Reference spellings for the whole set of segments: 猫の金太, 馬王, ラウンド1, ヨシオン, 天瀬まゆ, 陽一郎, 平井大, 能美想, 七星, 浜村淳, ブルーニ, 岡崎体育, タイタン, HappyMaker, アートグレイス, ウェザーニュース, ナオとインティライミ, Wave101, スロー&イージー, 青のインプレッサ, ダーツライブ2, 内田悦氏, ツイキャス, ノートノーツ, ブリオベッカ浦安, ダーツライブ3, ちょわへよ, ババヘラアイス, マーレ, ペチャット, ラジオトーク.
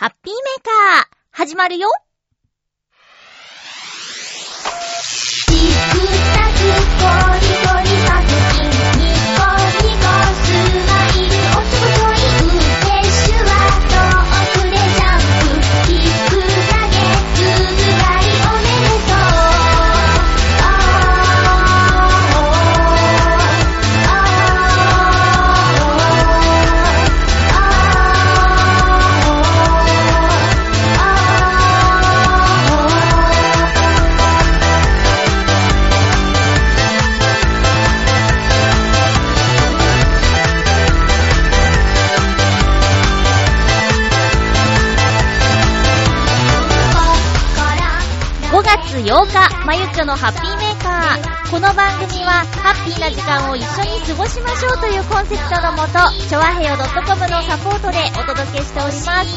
ハッピーメーカー始まるよ。8月8日、まゆっちょのハッピーメーカー。この番組はハッピーな時間を一緒に過ごしましょうというコンセプトのもと、ちょわへよ .com のサポートでお届けしております。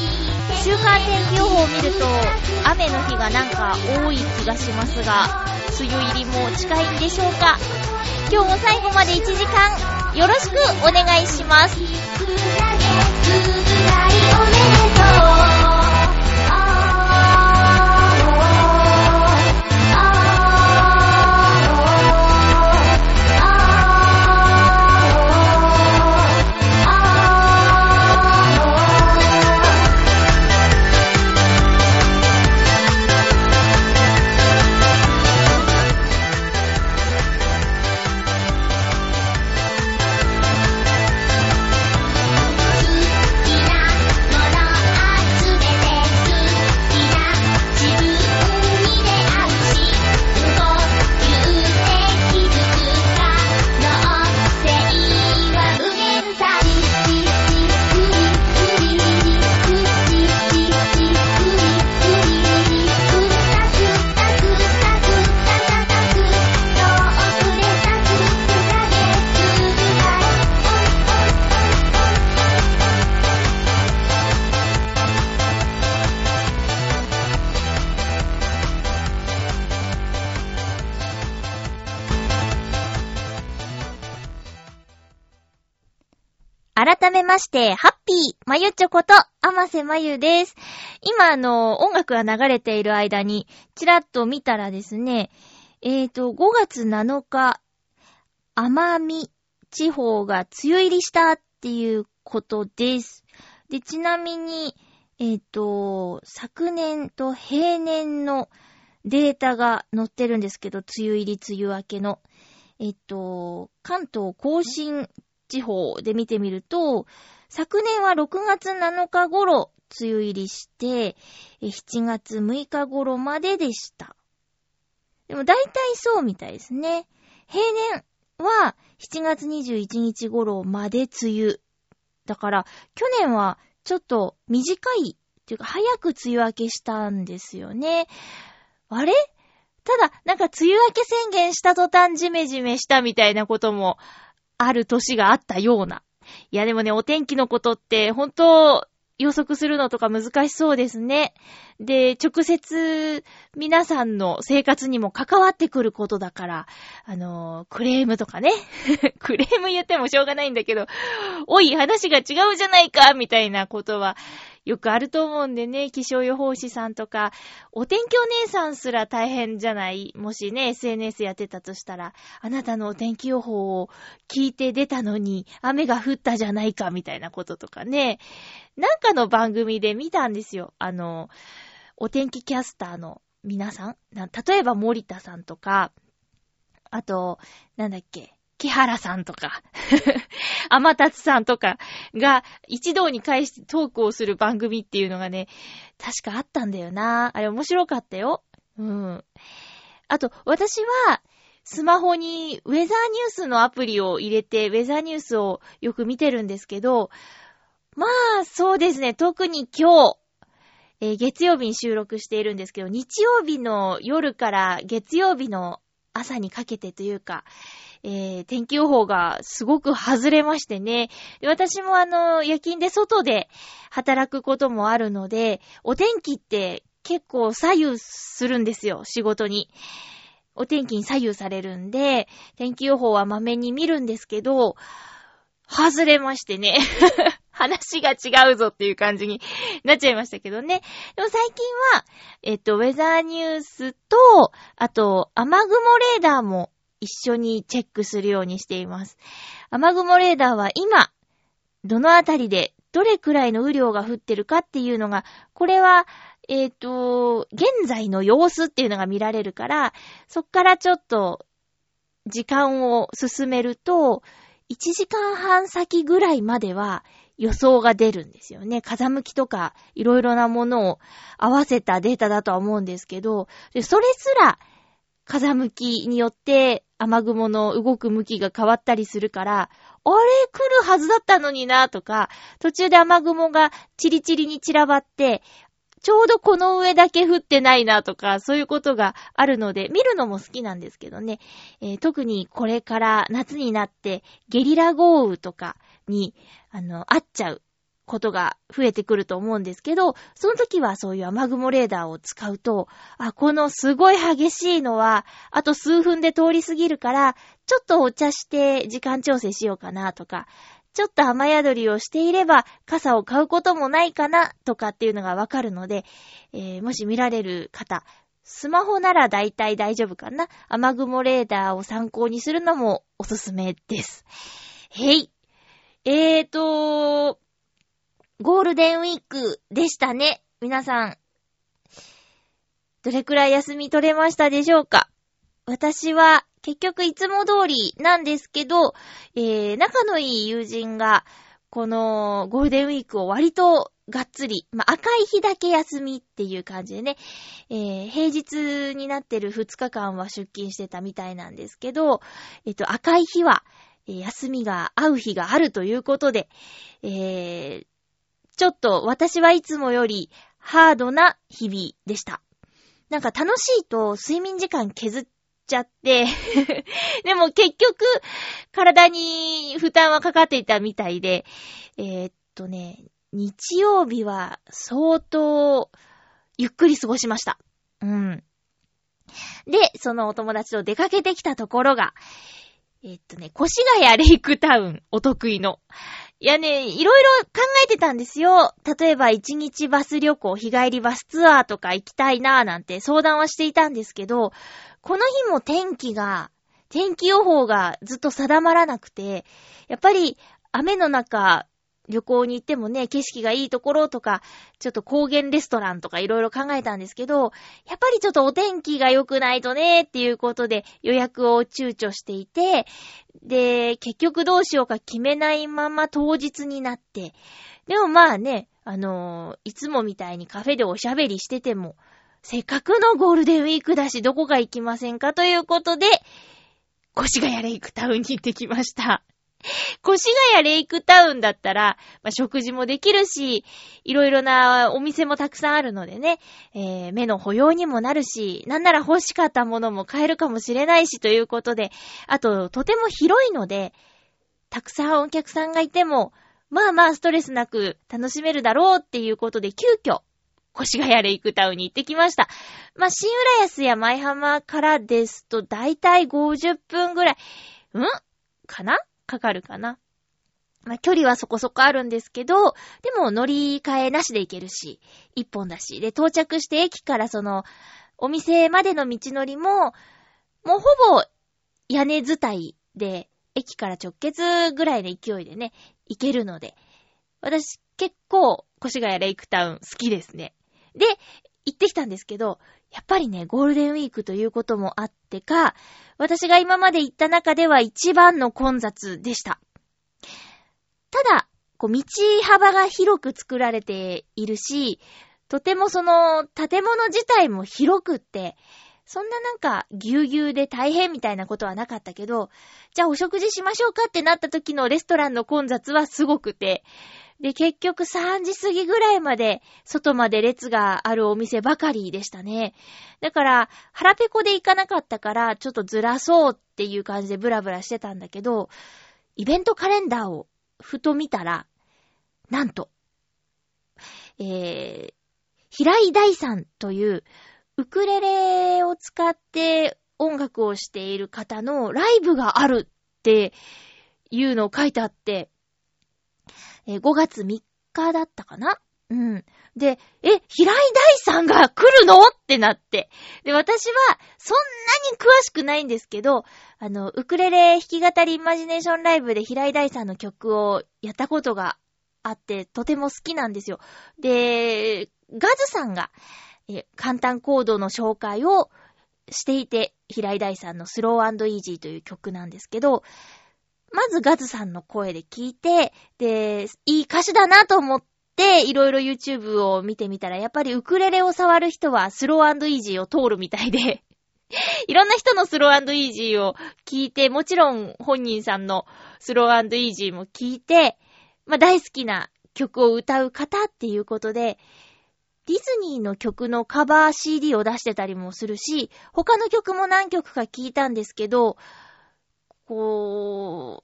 週間天気予報を見ると雨の日がなんか多い気がしますが、梅雨入りも近いんでしょうか。今日も最後まで1時間よろしくお願いします。改めまして、ハッピー、まゆっちょこと、天瀬まゆです。今、音楽が流れている間に、ちらっと見たらですね、5月7日、奄美地方が梅雨入りしたっていうことです。で、ちなみに、昨年と平年のデータが載ってるんですけど、梅雨入り、梅雨明けの。関東甲信、地方で見てみると、昨年は6月7日頃梅雨入りして7月6日頃まででした。でも大体そうみたいですね。平年は7月21日頃まで梅雨だから、去年はちょっと短いというか早く梅雨明けしたんですよね。あれ、ただなんか梅雨明け宣言した途端ジメジメしたみたいなこともある年があったような。いやでもね、お天気のことって本当予測するのとか難しそうですね。で、直接皆さんの生活にも関わってくることだから、クレームとかねクレーム言ってもしょうがないんだけど、おい話が違うじゃないかみたいなことはよくあると思うんでね。気象予報士さんとかお天気お姉さんすら大変じゃない。もしね SNS やってたとしたら、あなたのお天気予報を聞いて出たのに雨が降ったじゃないかみたいなこととかね。なんかの番組で見たんですよ。お天気キャスターの皆さん、例えば森田さんとか、あとなんだっけ、木原さんとか天達さんとかが一堂に会してトークをする番組っていうのがね、確かあったんだよな。あれ面白かったよ。うん。あと私はスマホにウェザーニュースのアプリを入れて、ウェザーニュースをよく見てるんですけど、まあそうですね、特に今日、月曜日に収録しているんですけど、日曜日の夜から月曜日の朝にかけてというか、天気予報がすごく外れましてね。で、私も夜勤で外で働くこともあるので、お天気って結構左右するんですよ、仕事に。お天気に左右されるんで、天気予報はまめに見るんですけど、外れましてね話が違うぞっていう感じになっちゃいましたけどね。でも最近は、ウェザーニュースと、あと、雨雲レーダーも一緒にチェックするようにしています。雨雲レーダーは今、どのあたりでどれくらいの雨量が降ってるかっていうのが、これは、現在の様子っていうのが見られるから、そっからちょっと時間を進めると、1時間半先ぐらいまでは予想が出るんですよね。風向きとかいろいろなものを合わせたデータだとは思うんですけど、で、それすら風向きによって雨雲の動く向きが変わったりするから、あれ来るはずだったのになとか、途中で雨雲がチリチリに散らばって、ちょうどこの上だけ降ってないなとか、そういうことがあるので、見るのも好きなんですけどね。特にこれから夏になって、ゲリラ豪雨とかに、あっちゃうことが増えてくると思うんですけど、その時はそういう雨雲レーダーを使うと、あ、このすごい激しいのは、あと数分で通り過ぎるから、ちょっとお茶して時間調整しようかなとか、ちょっと雨宿りをしていれば傘を買うこともないかなとかっていうのがわかるので、もし見られる方、スマホなら大体大丈夫かな。雨雲レーダーを参考にするのもおすすめです。ゴールデンウィークでしたね。皆さん、どれくらい休み取れましたでしょうか？私は、結局いつも通りなんですけど、仲のいい友人がこのゴールデンウィークを割とがっつり、赤い日だけ休みっていう感じでね、平日になってる2日間は出勤してたみたいなんですけど、赤い日は休みが合う日があるということで、ちょっと私はいつもよりハードな日々でした。なんか楽しいと睡眠時間削ってちゃってでも結局体に負担はかかっていたみたいで、日曜日は相当ゆっくり過ごしました。うん。で、そのお友達と出かけてきたところが、越谷レイクタウンお得意の。いやね、いろいろ考えてたんですよ。例えば一日バス旅行、日帰りバスツアーとか行きたいなーなんて相談はしていたんですけど、この日も天気予報がずっと定まらなくて、やっぱり雨の中旅行に行ってもね、景色がいいところとか、ちょっと高原レストランとかいろいろ考えたんですけど、やっぱりちょっとお天気が良くないとねっていうことで予約を躊躇していて、で、結局どうしようか決めないまま当日になって、でもまあね、いつもみたいにカフェでおしゃべりしてても、せっかくのゴールデンウィークだし、どこか行きませんかということで、越谷レイクタウンに行ってきました。越谷レイクタウンだったら、食事もできるし、いろいろなお店もたくさんあるのでね、目の保養にもなるし、なんなら欲しかったものも買えるかもしれないしということで、あととても広いので、たくさんお客さんがいてもストレスなく楽しめるだろうっていうことで、急遽越谷レイクタウンに行ってきました。新浦安や舞浜からですとだいたい50分ぐらい、かかるかな。距離はそこそこあるんですけど、でも乗り換えなしで行けるし、一本だし。で、到着して駅からその、お店までの道のりも、もうほぼ屋根伝いで、駅から直結ぐらいの勢いでね、行けるので。私、結構、越谷レイクタウン好きですね。で、行ってきたんですけど、やっぱりね、ゴールデンウィークということもあってか、私が今まで行った中では一番の混雑でした。ただ、道幅が広く作られているし、とてもその建物自体も広くって、そんなぎゅうぎゅうで大変みたいなことはなかったけど、じゃあお食事しましょうかってなった時のレストランの混雑はすごくて、で、結局3時過ぎぐらいまで外まで列があるお店ばかりでしたね。だから腹ペコで行かなかったからちょっとずらそうっていう感じでブラブラしてたんだけど、イベントカレンダーをふと見たら、なんと、平井大さんというウクレレを使って音楽をしている方のライブがあるっていうのを書いてあって、5月3日だったかな。うん。で、平井大さんが来るのってなって。で、私は、そんなに詳しくないんですけど、ウクレレ弾き語りイマジネーションライブで平井大さんの曲をやったことがあって、とても好きなんですよ。で、ガズさんが、簡単コードの紹介をしていて、平井大さんのスロー&イージーという曲なんですけど、まずガズさんの声で聞いて、で、いい歌詞だなと思って、で、いろいろ YouTube を見てみたら、やっぱりウクレレを触る人はスロー&イージーを通るみたいで、いろんな人のスロー&イージーを聞いて、もちろん本人さんのスロー&イージーも聞いて、まあ大好きな曲を歌う方っていうことで、ディズニーの曲のカバー CD を出してたりもするし、他の曲も何曲か聞いたんですけど、こう、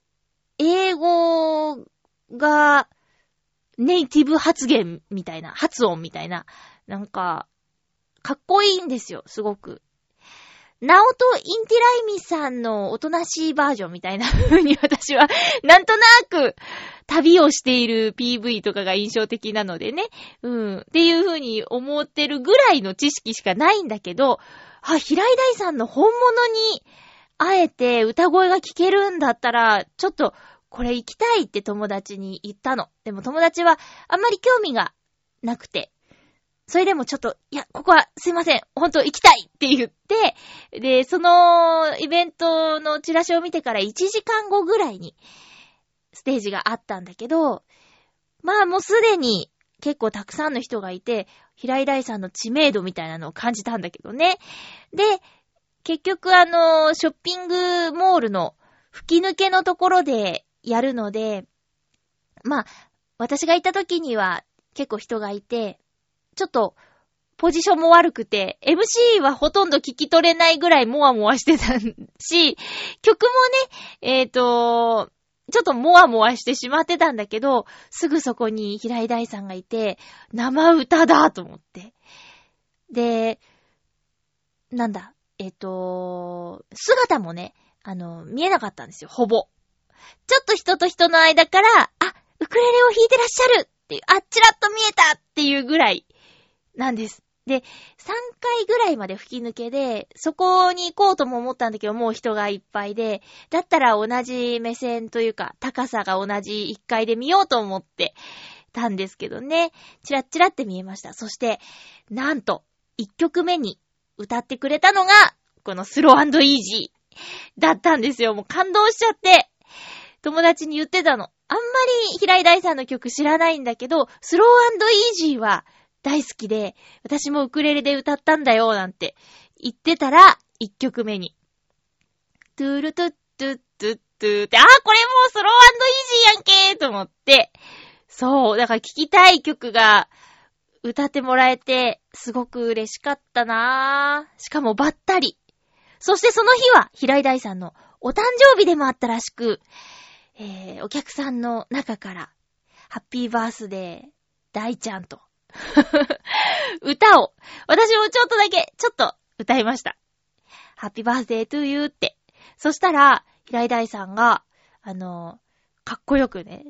英語が、ネイティブ発言みたいな、発音みたいな、なんか、かっこいいんですよ、すごく。ナオとインティライミさんのおとなしいバージョンみたいな風に私は、なんとなく、旅をしている PV とかが印象的なのでね、うん、っていう風に思ってるぐらいの知識しかないんだけど、あ、平井大さんの本物に、あえて歌声が聞けるんだったら、ちょっと、これ行きたいって友達に言ったの。でも友達はあんまり興味がなくて、それでもちょっと、いや、ここはすいません、本当行きたいって言って、で、そのイベントのチラシを見てから1時間後ぐらいにステージがあったんだけど、まあもうすでに結構たくさんの人がいて、平井大さんの知名度みたいなのを感じたんだけどね。で、結局ショッピングモールの吹き抜けのところで、やるので、まあ、私が行った時には結構人がいて、ちょっとポジションも悪くて、MC はほとんど聞き取れないぐらいモワモワしてたし、曲もね、ちょっとモワモワしてしまってたんだけど、すぐそこに平井大さんがいて、生歌だと思って。で、なんだ、姿もね、見えなかったんですよ、ほぼ。ちょっと人と人の間から、あ、ウクレレを弾いてらっしゃるっていう、あ、ちらっと見えたっていうぐらいなんです。で、3回ぐらいまで吹き抜けで、そこに行こうとも思ったんだけど、もう人がいっぱいで、だったら同じ目線というか、高さが同じ1階で見ようと思ってたんですけどね、ちらっちらって見えました。そして、なんと、1曲目に歌ってくれたのが、このスロー&イージーだったんですよ。もう感動しちゃって。友達に言ってたの。あんまり平井大さんの曲知らないんだけど、スロー&イージーは大好きで、私もウクレレで歌ったんだよなんて言ってたら、1曲目にトゥルトゥットゥットゥットゥって、あー、これもうスロー&イージーやんけーと思って、そう、だから聞きたい曲が歌ってもらえてすごく嬉しかったなー。しかもばったり。そしてその日は平井大さんのお誕生日でもあったらしく、お客さんの中からハッピーバースデー大ちゃんと歌を私もちょっと歌いました。ハッピーバースデートゥーユーって。そしたら平井大さんがかっこよくね、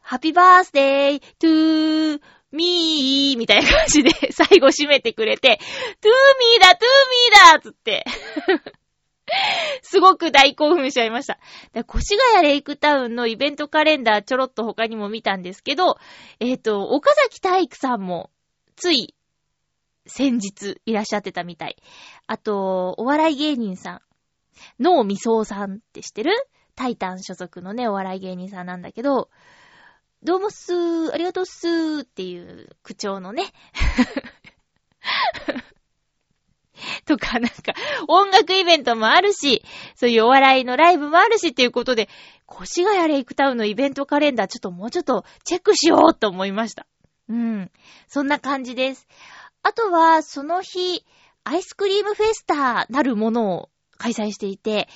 ハッピーバースデートゥーミーみたいな感じで最後締めてくれて、トゥーミーだトゥーミーだつってすごく大興奮しちゃいました。で、越谷レイクタウンのイベントカレンダーちょろっと他にも見たんですけど、岡崎体育さんもつい先日いらっしゃってたみたい。あと、お笑い芸人さん、能美想さんって知ってる？タイタン所属のね、お笑い芸人さんなんだけど、どうもっすー、ありがとうっすーっていう口調のねとか、なんか音楽イベントもあるし、そういうお笑いのライブもあるしっていうことで、越谷レイクタウンのイベントカレンダーもうちょっとチェックしようと思いました。うん、そんな感じです。あとはその日アイスクリームフェスタなるものを開催していて、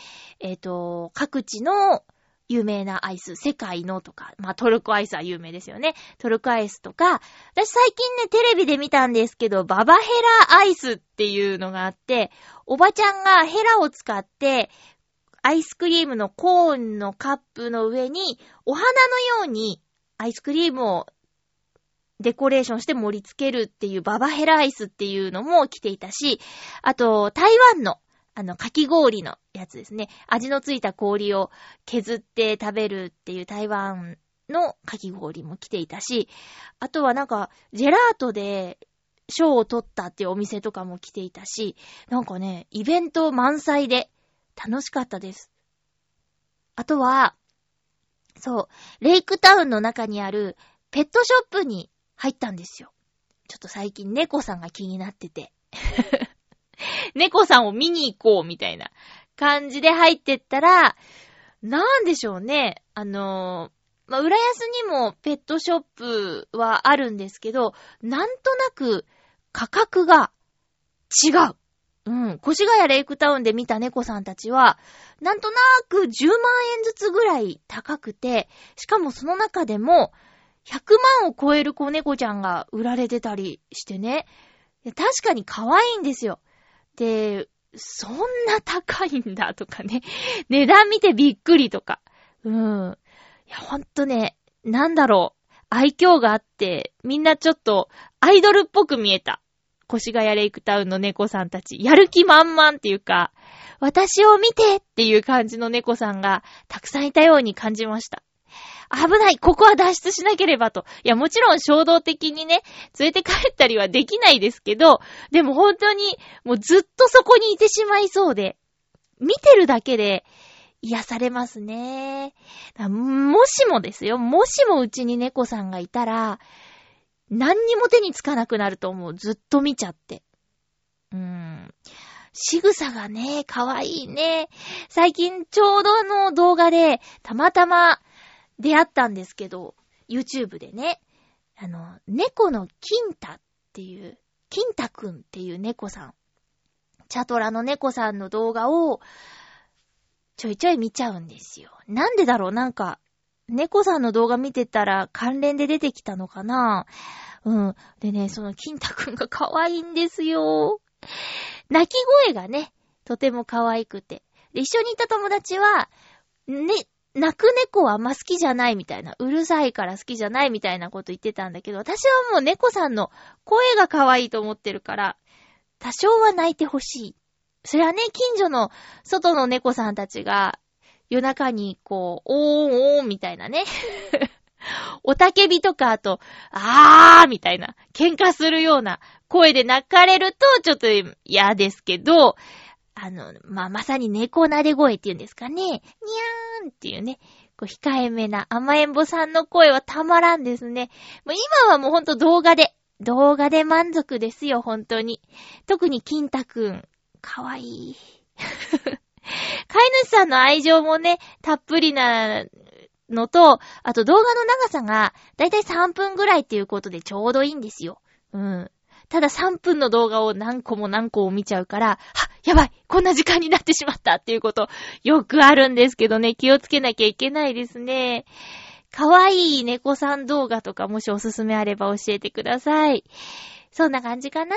各地の有名なアイス、世界のとか、まあトルコアイスは有名ですよね。トルコアイスとか、私最近ね、テレビで見たんですけど、ババヘラアイスっていうのがあって、おばちゃんがヘラを使って、アイスクリームのコーンのカップの上に、お花のようにアイスクリームをデコレーションして盛り付けるっていうババヘラアイスっていうのも来ていたし、あと台湾のかき氷のやつですね。味のついた氷を削って食べるっていう台湾のかき氷も来ていたし、あとはなんかジェラートで賞を取ったっていうお店とかも来ていたし、なんかね、イベント満載で楽しかったです。あとは、そう、レイクタウンの中にあるペットショップに入ったんですよ。ちょっと最近猫さんが気になってて。猫さんを見に行こうみたいな感じで入ってったら、なんでしょうね。浦安にもペットショップはあるんですけど、なんとなく価格が違う。うん。越谷レイクタウンで見た猫さんたちは、なんとなく10万円ずつぐらい高くて、しかもその中でも100万を超える子猫ちゃんが売られてたりしてね。確かに可愛いんですよ。で、そんな高いんだとかね。値段見てびっくりとか。うん。いや、ほんとね、なんだろう。愛嬌があって、みんなちょっとアイドルっぽく見えた。越谷レイクタウンの猫さんたち。やる気満々っていうか、私を見てっていう感じの猫さんがたくさんいたように感じました。危ない、ここは脱出しなければと。いや、もちろん衝動的にね、連れて帰ったりはできないですけど、でも本当にもうずっとそこにいてしまいそうで、見てるだけで、癒されますね。もしもですよ、もしもうちに猫さんがいたら、何にも手につかなくなると思う。ずっと見ちゃって。仕草がね、かわいいね。最近ちょうどの動画で、たまたま出会ったんですけど、YouTube でね、猫の金太くんっていう猫さん。チャトラの猫さんの動画を、ちょいちょい見ちゃうんですよ。なんでだろう、なんか猫さんの動画見てたら関連で出てきたのかな。うん。でね、その金太くんが可愛いんですよ。鳴き声がね、とても可愛くて、で一緒にいた友達はね、泣く猫はあんま好きじゃないみたいな、うるさいから好きじゃないみたいなこと言ってたんだけど、私はもう猫さんの声が可愛いと思ってるから多少は泣いてほしい。それはね、近所の外の猫さんたちが夜中にこう、おーんおーんみたいなね。おたけびとか、あと、あーみたいな、喧嘩するような声で泣かれるとちょっと嫌ですけど、まさに猫なで声っていうんですかね。にゃーんっていうね、こう控えめな甘えんぼさんの声はたまらんですね。もう今はもうほんと動画で満足ですよ、本当に。特に金太くん。かわいい。飼い主さんの愛情もね、たっぷりなのと、あと動画の長さがだいたい3分ぐらいっていうことでちょうどいいんですよ。うん。ただ3分の動画を何個も見ちゃうから、あ、やばい、こんな時間になってしまったっていうことよくあるんですけどね、気をつけなきゃいけないですね。かわいい猫さん動画とかもしおすすめあれば教えてください。そんな感じかな。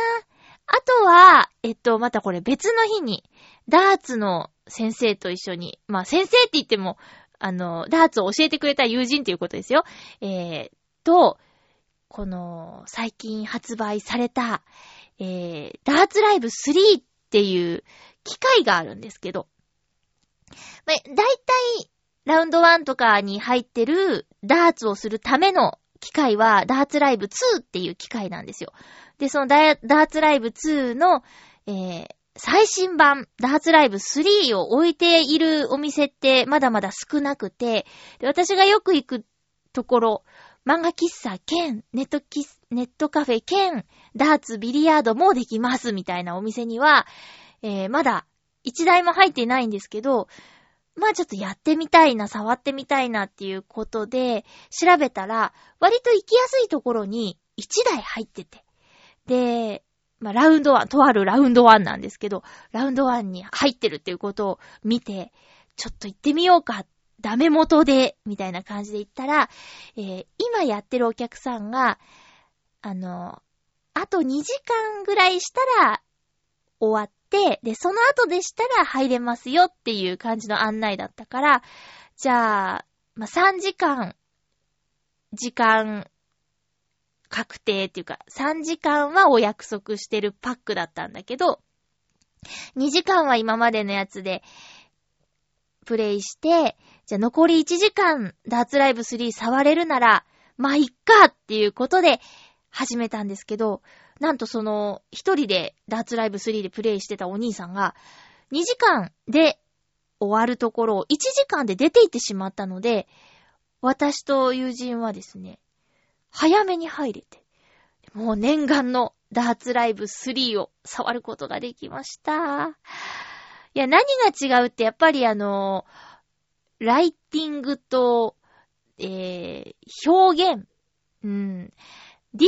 あとは、またこれ別の日に、ダーツの先生と一緒に、まあ先生って言っても、ダーツを教えてくれた友人ということですよ。この、最近発売された、ダーツライブ3っていう機械があるんですけど、まあ、だいたいラウンド1とかに入ってるダーツをするための機械はダーツライブ2っていう機械なんですよ。で、そのダーツライブ2の、最新版ダーツライブ3を置いているお店ってまだまだ少なくて、で私がよく行くところ、漫画喫茶兼ネットカフェ兼ダーツビリヤードもできますみたいなお店には、まだ一台も入ってないんですけど、まあちょっとやってみたいな、触ってみたいなっていうことで調べたら、割と行きやすいところに1台入ってて、で、まあラウンド1、とあるラウンド1なんですけど、ラウンド1に入ってるっていうことを見て、ちょっと行ってみようか、ダメ元でみたいな感じで行ったら、今やってるお客さんがあと2時間ぐらいしたら終わって、で、その後でしたら入れますよっていう感じの案内だったから、じゃあ、まあ、3時間時間確定っていうか、3時間はお約束してるパックだったんだけど、2時間は今までのやつでプレイして、じゃあ残り1時間ダーツライブ3触れるなら、まあいっかっていうことで始めたんですけど、なんとその一人でダーツライブ3でプレイしてたお兄さんが、2時間で終わるところを1時間で出て行ってしまったので、私と友人はですね、早めに入れて、もう念願のダーツライブ3を触ることができました。いや、何が違うってやっぱりライティングと、表現、ディ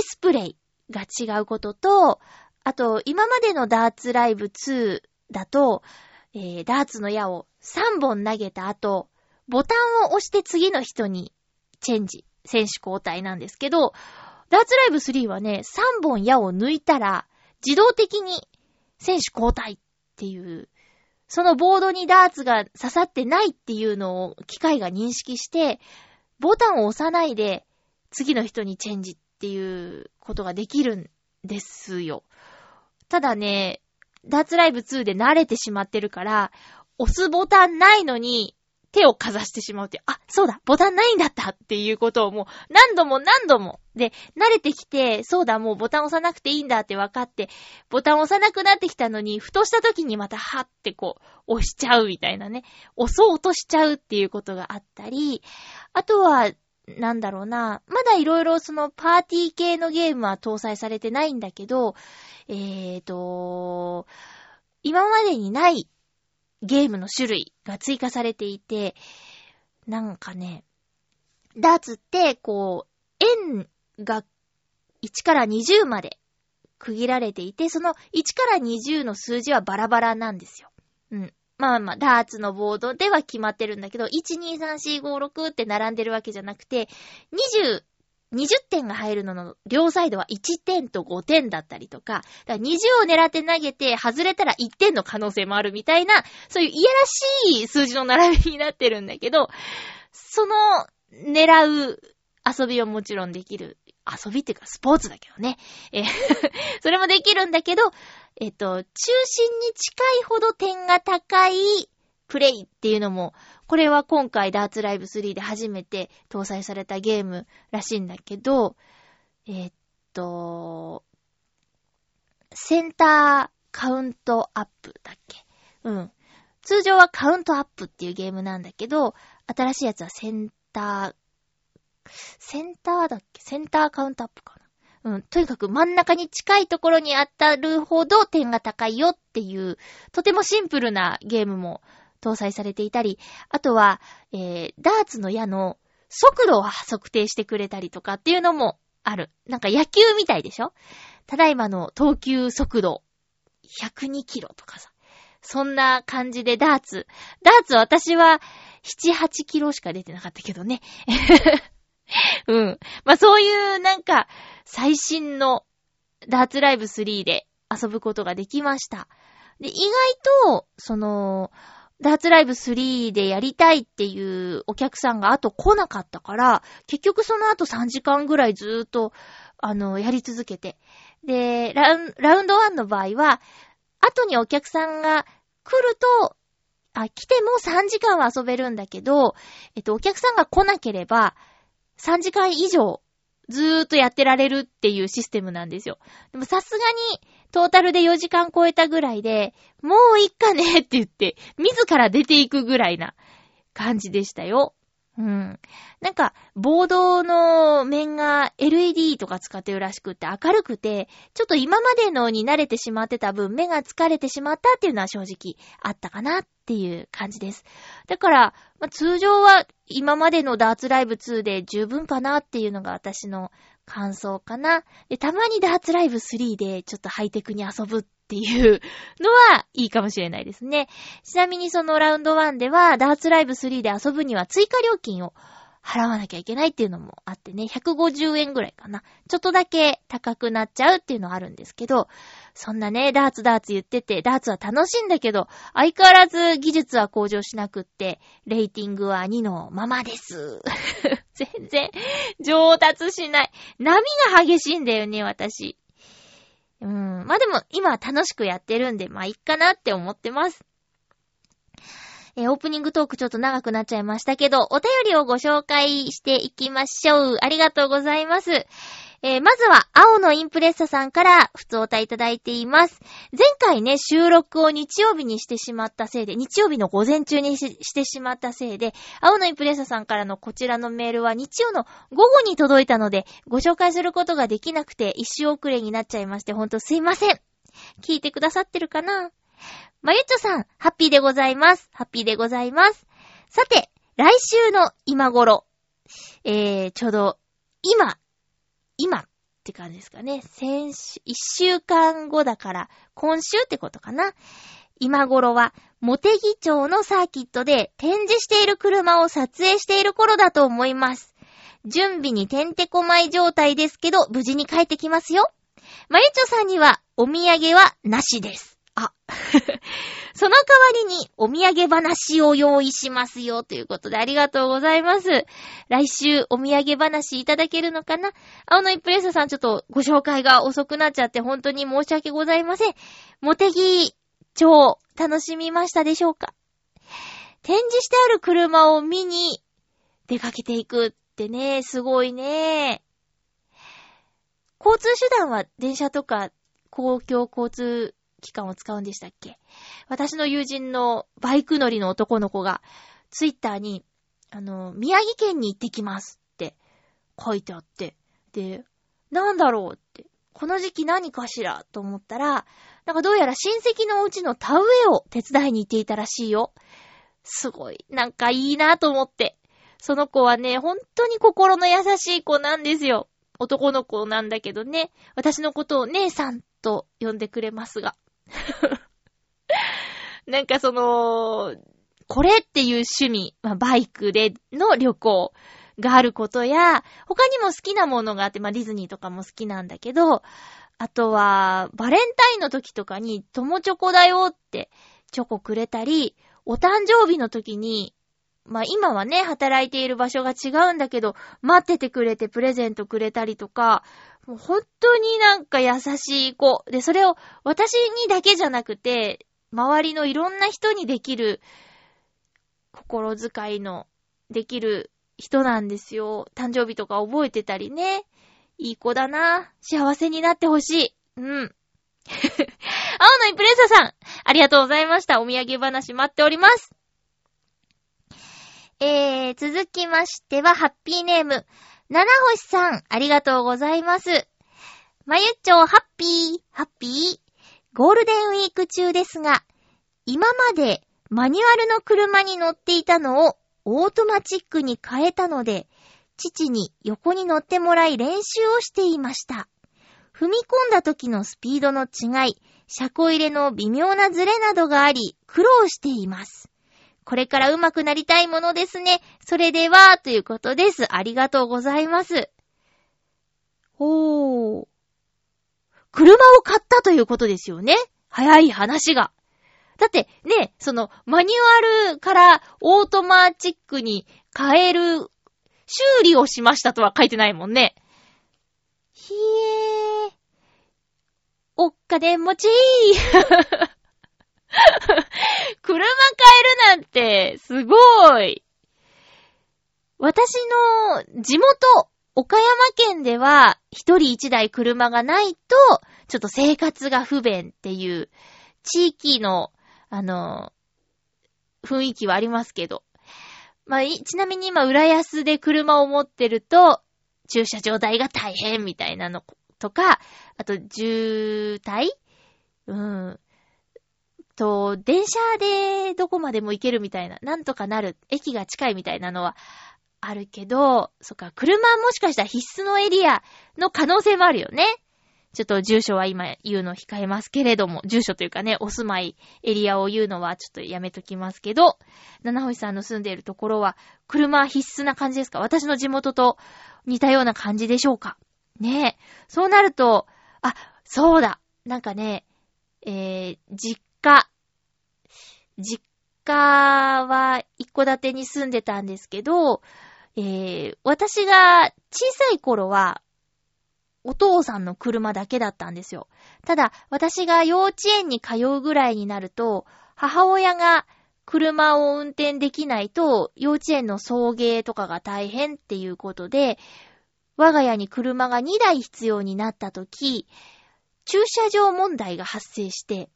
スプレイが違うことと、あと今までのダーツライブ2だと、ダーツの矢を3本投げた後、ボタンを押して次の人にチェンジ、選手交代なんですけど、ダーツライブ3はね、3本矢を抜いたら自動的に選手交代っていう、そのボードにダーツが刺さってないっていうのを機械が認識して、ボタンを押さないで次の人にチェンジっていうことができるんですよ。ただね、ダーツライブ2で慣れてしまってるから、押すボタンないのに手をかざしてしまうって、あ、そうだ、ボタンないんだったっていうことをもう何度も。で、慣れてきて、そうだ、もうボタン押さなくていいんだって分かって、ボタン押さなくなってきたのに、ふとした時にまたハッってこう、押しちゃうみたいなね。押そうとしちゃうっていうことがあったり、あとは、なんだろうな、まだいろいろそのパーティー系のゲームは搭載されてないんだけど、今までにないゲームの種類が追加されていて、なんかね、ダーツってこう、円が1から20まで区切られていて、その1から20の数字はバラバラなんですよ。うん。まあ、ダーツのボードでは決まってるんだけど、1、2、3、4、5、6って並んでるわけじゃなくて、20点が入るのの両サイドは1点と5点だったりとか、だから20を狙って投げて外れたら1点の可能性もあるみたいな、そういういやらしい数字の並びになってるんだけど、その狙う遊びはもちろんできる。遊びっていうかスポーツだけどね。それもできるんだけど、中心に近いほど点が高いプレイっていうのも、これは今回ダーツライブ3で初めて搭載されたゲームらしいんだけど、センターカウントアップだっけ？うん。通常はカウントアップっていうゲームなんだけど、新しいやつはセンターカウントアップかな。うん。とにかく真ん中に近いところに当たるほど点が高いよっていう、とてもシンプルなゲームも搭載されていたり、あとは、ダーツの矢の速度を測定してくれたりとかっていうのもある。なんか野球みたいでしょ？ただいまの投球速度102キロとかさ。そんな感じでダーツ私は7、8キロしか出てなかったけどね。うん。まあ、そういうなんか最新のダーツライブ3で遊ぶことができました。で、意外と、その、ダーツライブ3でやりたいっていうお客さんがあと来なかったから、結局その後3時間ぐらいずーっと、やり続けて。で、ラウンド1の場合は、後にお客さんが来ると、来ても3時間は遊べるんだけど、お客さんが来なければ、3時間以上ずーっとやってられるっていうシステムなんですよ。でもさすがにトータルで4時間超えたぐらいで、もういっかねって言って自ら出ていくぐらいな感じでしたよ。うん。なんかボードの面が LED とか使ってるらしくって明るくて、ちょっと今までのに慣れてしまってた分目が疲れてしまったっていうのは正直あったかなっていう感じです。だから、まあ、通常は今までのダーツライブ2で十分かなっていうのが私の感想かな。で、たまにダーツライブ3でちょっとハイテクに遊ぶっていうのはいいかもしれないですね。ちなみにそのラウンド1ではダーツライブ3で遊ぶには追加料金を払わなきゃいけないっていうのもあってね、150円ぐらいかな。ちょっとだけ高くなっちゃうっていうのはあるんですけど、そんなね、ダーツ言ってて、ダーツは楽しいんだけど、相変わらず技術は向上しなくって、レーティングは2のままです。全然上達しない。波が激しいんだよね、私。まあでも今は楽しくやってるんで、まあいいかなって思ってます。オープニングトークちょっと長くなっちゃいましたけど、お便りをご紹介していきましょう。ありがとうございます。まずは青のインプレッサさんから普通お便りいただいています。前回ね、収録を日曜日にしてしまったせいで、日曜日の午前中にしてしまったせいで、青のインプレッサさんからのこちらのメールは日曜の午後に届いたので、ご紹介することができなくて一周遅れになっちゃいまして、ほんとすいません。聞いてくださってるかな？まゆっちょさん、ハッピーでございます。ハッピーでございます。さて、来週の今頃、ちょうど今って感じですかね。先週、一週間後だから、今週ってことかな。今頃は、茂木町のサーキットで展示している車を撮影している頃だと思います。準備にてんてこまい状態ですけど、無事に帰ってきますよ。まゆちょさんには、お土産はなしです。あ。その代わりに、お土産話を用意しますよ、ということでありがとうございます。来週、お土産話いただけるのかな？青のインプレッサさん、ちょっとご紹介が遅くなっちゃって、本当に申し訳ございません。茂木町、楽しみましたでしょうか？展示してある車を見に出かけていくってね、すごいね。交通手段は電車とか公共交通機関を使うんでしたっけ？私の友人のバイク乗りの男の子がツイッターに宮城県に行ってきますって書いてあって、で、なんだろうって、この時期何かしらと思ったら、なんかどうやら親戚のうちの田植えを手伝いに行っていたらしいよ。すごい、なんかいいなと思って。その子はね、本当に心の優しい子なんですよ。男の子なんだけどね、私のことを姉さんと呼んでくれますがなんかそのこれっていう趣味、まあ、バイクでの旅行があることや、他にも好きなものがあって、まあ、ディズニーとかも好きなんだけど、あとはバレンタインの時とかに友チョコだよってチョコくれたり、お誕生日の時に、まあ今はね、働いている場所が違うんだけど、待っててくれてプレゼントくれたりとか、もう本当になんか優しい子。で、それを私にだけじゃなくて、周りのいろんな人にできる、心遣いのできる人なんですよ。誕生日とか覚えてたりね。いい子だな。幸せになってほしい。うん。青のインプレッサさん、ありがとうございました。お土産話待っております。続きましては、ハッピーネーム七星さん、ありがとうございます。まゆっちょ、ハッピーハッピー。ゴールデンウィーク中ですが、今までマニュアルの車に乗っていたのをオートマチックに変えたので、父に横に乗ってもらい練習をしていました。踏み込んだ時のスピードの違い、車庫入れの微妙なズレなどがあり、苦労しています。これから上手くなりたいものですね。それでは、ということです。ありがとうございます。おー。車を買ったということですよね。早い話が。だってね、そのマニュアルからオートマチックに変える修理をしましたとは書いてないもんね。ひえー。おっかねもちー。車買えるなんてすごい。私の地元岡山県では一人一台車がないとちょっと生活が不便っていう地域の雰囲気はありますけど、まあ、ちなみに今浦安で車を持ってると駐車場代が大変みたいなのとか、あと渋滞、電車でどこまでも行けるみたいな、なんとかなる、駅が近いみたいなのはあるけど、そっか、車もしかしたら必須のエリアの可能性もあるよね。ちょっと住所は今言うの控えますけれども、住所というかね、お住まいエリアを言うのはちょっとやめときますけど、七星さんの住んでいるところは車必須な感じですか？私の地元と似たような感じでしょうかね。え、そうなると、あ、そうだ、なんかね、実家は一戸建てに住んでたんですけど、私が小さい頃はお父さんの車だけだったんですよ。ただ私が幼稚園に通うぐらいになると、母親が車を運転できないと幼稚園の送迎とかが大変っていうことで、我が家に車が2台必要になったとき、駐車場問題が発生して、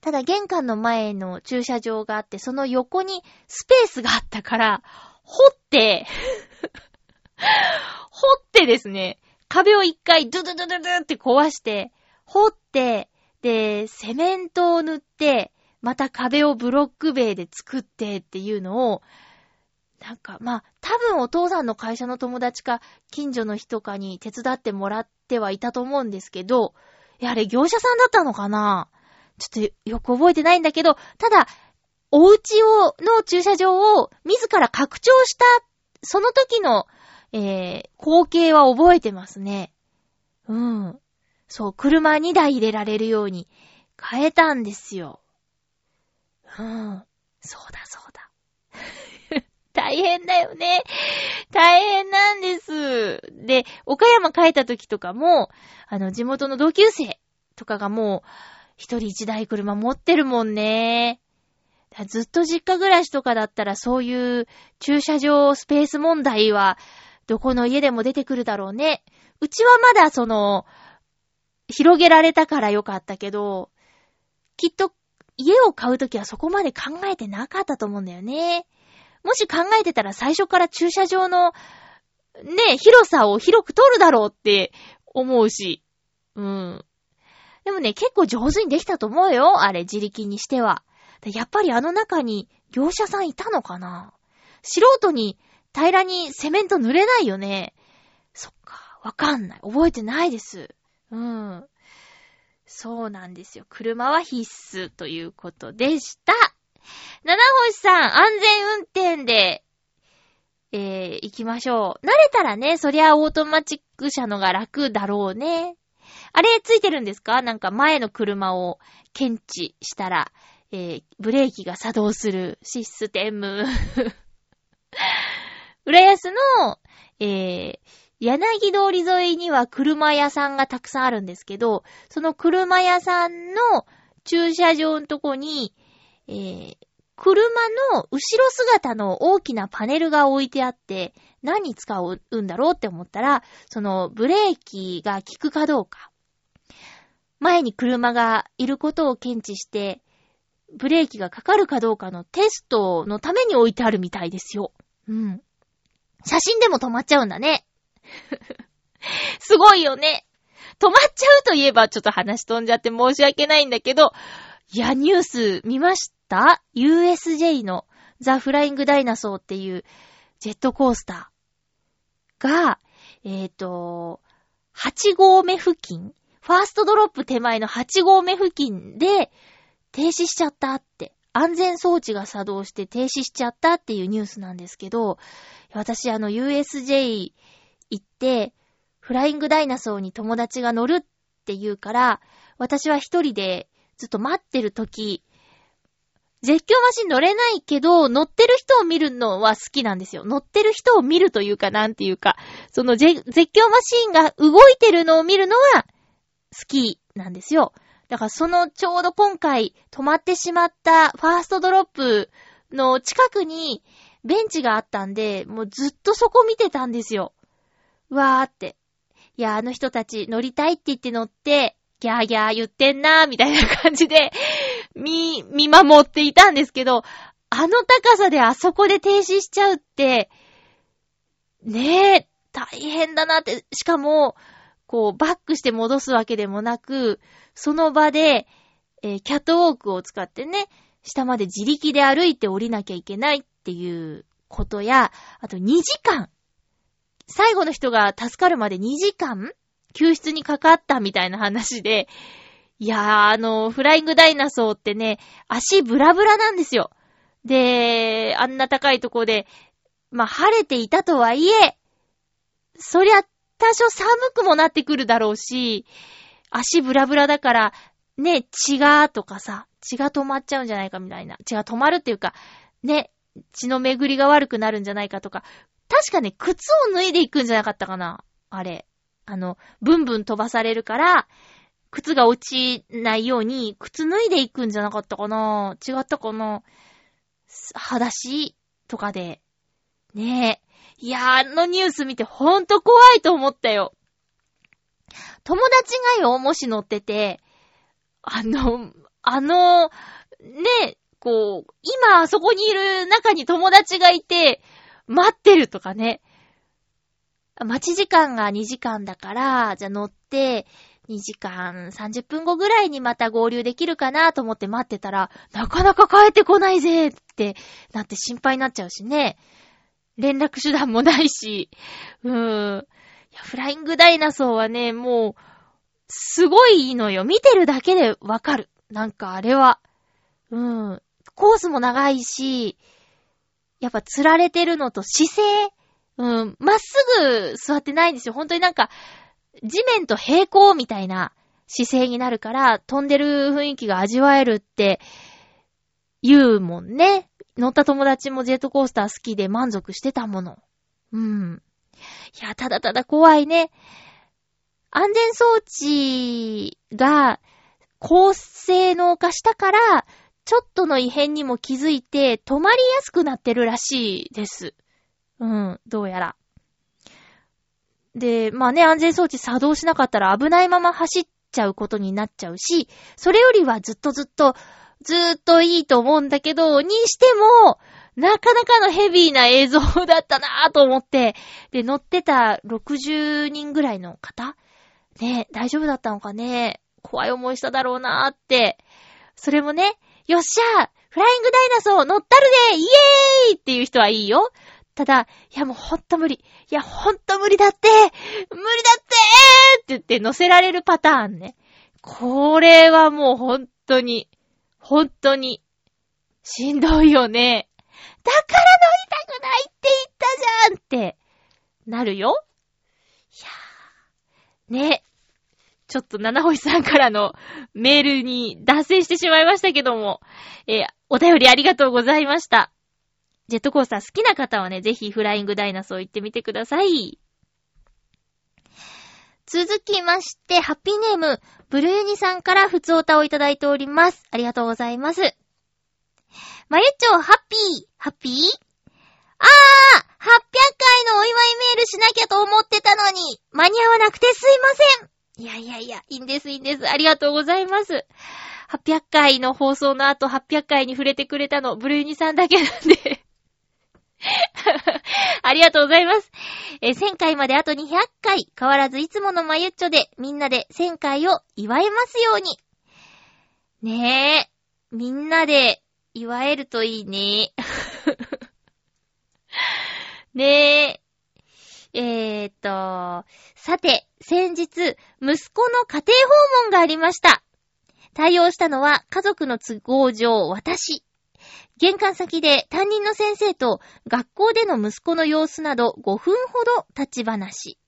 ただ玄関の前の駐車場があって、その横にスペースがあったから掘ってですね、壁を一回ドゥって壊して、掘って、で、セメントを塗って、また壁をブロック塀で作ってっていうのを、なんかまあ、多分お父さんの会社の友達か近所の人かに手伝ってもらってはいたと思うんですけど、あれ業者さんだったのかな？ちょっとよく覚えてないんだけど、ただ、お家を、の駐車場を自ら拡張した、その時の、光景は覚えてますね。うん。そう、車2台入れられるように変えたんですよ。うん。そうだそうだ。大変だよね。大変なんです。で、岡山帰った時とかも、地元の同級生とかがもう、一人一台車持ってるもんね。ずっと実家暮らしとかだったら、そういう駐車場スペース問題はどこの家でも出てくるだろうね。うちはまだその広げられたからよかったけど、きっと家を買うときはそこまで考えてなかったと思うんだよね。もし考えてたら最初から駐車場のね、広さを広く取るだろうって思うし、うん。でもね、結構上手にできたと思うよ、あれ自力にしては。やっぱりあの中に業者さんいたのかな？素人に平らにセメント塗れないよね。そっか、わかんない。覚えてないです。うん。そうなんですよ。車は必須ということでした。七星さん、安全運転で、行きましょう。慣れたらね、そりゃオートマチック車のが楽だろうね。あれついてるんですか？なんか前の車を検知したら、ブレーキが作動するシステム。浦安の、柳通り沿いには車屋さんがたくさんあるんですけど、その車屋さんの駐車場のとこに、車の後ろ姿の大きなパネルが置いてあって、何に使うんだろうって思ったら、そのブレーキが効くかどうか、前に車がいることを検知して、ブレーキがかかるかどうかのテストのために置いてあるみたいですよ。うん。写真でも止まっちゃうんだね。すごいよね。止まっちゃうといえばちょっと話飛んじゃって申し訳ないんだけど、いや、ニュース見ました？ USJ のザ・フライング・ダイナソーっていうジェットコースターが、8号目付近、ファーストドロップ手前の8号目付近で、停止しちゃったって、安全装置が作動して停止しちゃったっていうニュースなんですけど、私USJ 行って、フライングダイナソーに友達が乗るっていうから、私は一人でずっと待ってる時、絶叫マシン乗れないけど、乗ってる人を見るのは好きなんですよ。乗ってる人を見るというか、なんていうか、その絶叫マシンが動いてるのを見るのは好きなんですよ。だからそのちょうど今回止まってしまったファーストドロップの近くにベンチがあったんで、もうずっとそこ見てたんですよ。わーって。いや、あの人たち乗りたいって言って乗って、ギャーギャー言ってんなーみたいな感じで見守っていたんですけど、あの高さであそこで停止しちゃうって、ねえ、大変だなって、しかも、こうバックして戻すわけでもなく、その場で、キャットウォークを使ってね、下まで自力で歩いて降りなきゃいけないっていうことや、あと2時間、最後の人が助かるまで2時間救出にかかったみたいな話で、いやー、フライングダイナソーってね、足ブラブラなんですよ。で、あんな高いとこで、まあ晴れていたとはいえ、そりゃ多少寒くもなってくるだろうし、足ブラブラだから、ね、血がとかさ、血が止まっちゃうんじゃないかみたいな。血が止まるっていうか、ね、血の巡りが悪くなるんじゃないかとか、確かね、靴を脱いでいくんじゃなかったかな、あれ。ブンブン飛ばされるから、靴が落ちないように、靴脱いでいくんじゃなかったかな、違ったかな、裸足とかで。ねえ。いや、あのニュース見てほんと怖いと思ったよ。友達がよ、もし乗ってて、ねえ、こう、今あそこにいる中に友達がいて、待ってるとかね。待ち時間が2時間だから、じゃあ乗って、2時間30分後ぐらいにまた合流できるかなと思って待ってたら、なかなか帰ってこないぜってなって心配になっちゃうしね。連絡手段もないし。いや、フライングダイナソーはね、もう、すごいいいのよ。見てるだけでわかる。なんかあれは。コースも長いし、やっぱ釣られてるのと姿勢、まっすぐ座ってないんですよ。本当になんか、地面と平行みたいな姿勢になるから、飛んでる雰囲気が味わえるって言うもんね。乗った友達もジェットコースター好きで満足してたもの。いや、ただただ怖いね。安全装置が高性能化したから、ちょっとの異変にも気づいて止まりやすくなってるらしいです。どうやら。で、まあね、安全装置作動しなかったら危ないまま走っちゃうことになっちゃうし、それよりはずっといいと思うんだけど、にしても、なかなかのヘビーな映像だったなぁと思って、で、乗ってた60人ぐらいの方ね、大丈夫だったのかね、怖い思いしただろうなぁって。それもね、よっしゃフライングダイナソー乗ったるでイエーイっていう人はいいよ。ただ、いやもうほんと無理。いやほんと無理だってって言って乗せられるパターンね。これはもう本当にしんどいよね。だから乗りたくないって言ったじゃんってなるよ。いやーね、ちょっと七星さんからのメールに脱線してしまいましたけども、お便りありがとうございました。ジェットコースター好きな方はね、ぜひフライングダイナソー行ってみてください。続きまして、ハッピーネームブルーニさんからふつおたをいただいております。ありがとうございます。まゆっちょ、ハッピー800回のお祝いメールしなきゃと思ってたのに、間に合わなくてすいません。いや、いいんです。ありがとうございます。800回の放送の後、800回に触れてくれたの、ブルーニさんだけなんで。ありがとうございます。1000回まであと200回、変わらずいつものまゆっちょで、みんなで1000回を祝えますように。ねえ、みんなで祝えるといいね。ねえ。さて、先日、息子の家庭訪問がありました。対応したのは家族の都合上、私。玄関先で担任の先生と学校での息子の様子など5分程度立ち話。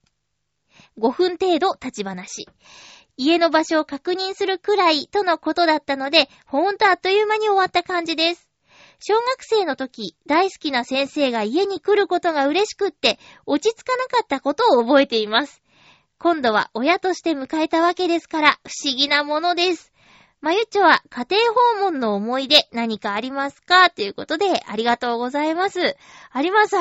家の場所を確認するくらいとのことだったので、ほんとあっという間に終わった感じです。小学生の時、大好きな先生が家に来ることが嬉しくって、落ち着かなかったことを覚えています。今度は親として迎えたわけですから、不思議なものです。まゆっちょは家庭訪問の思い出、何かありますか？ということで、ありがとうございます。あります。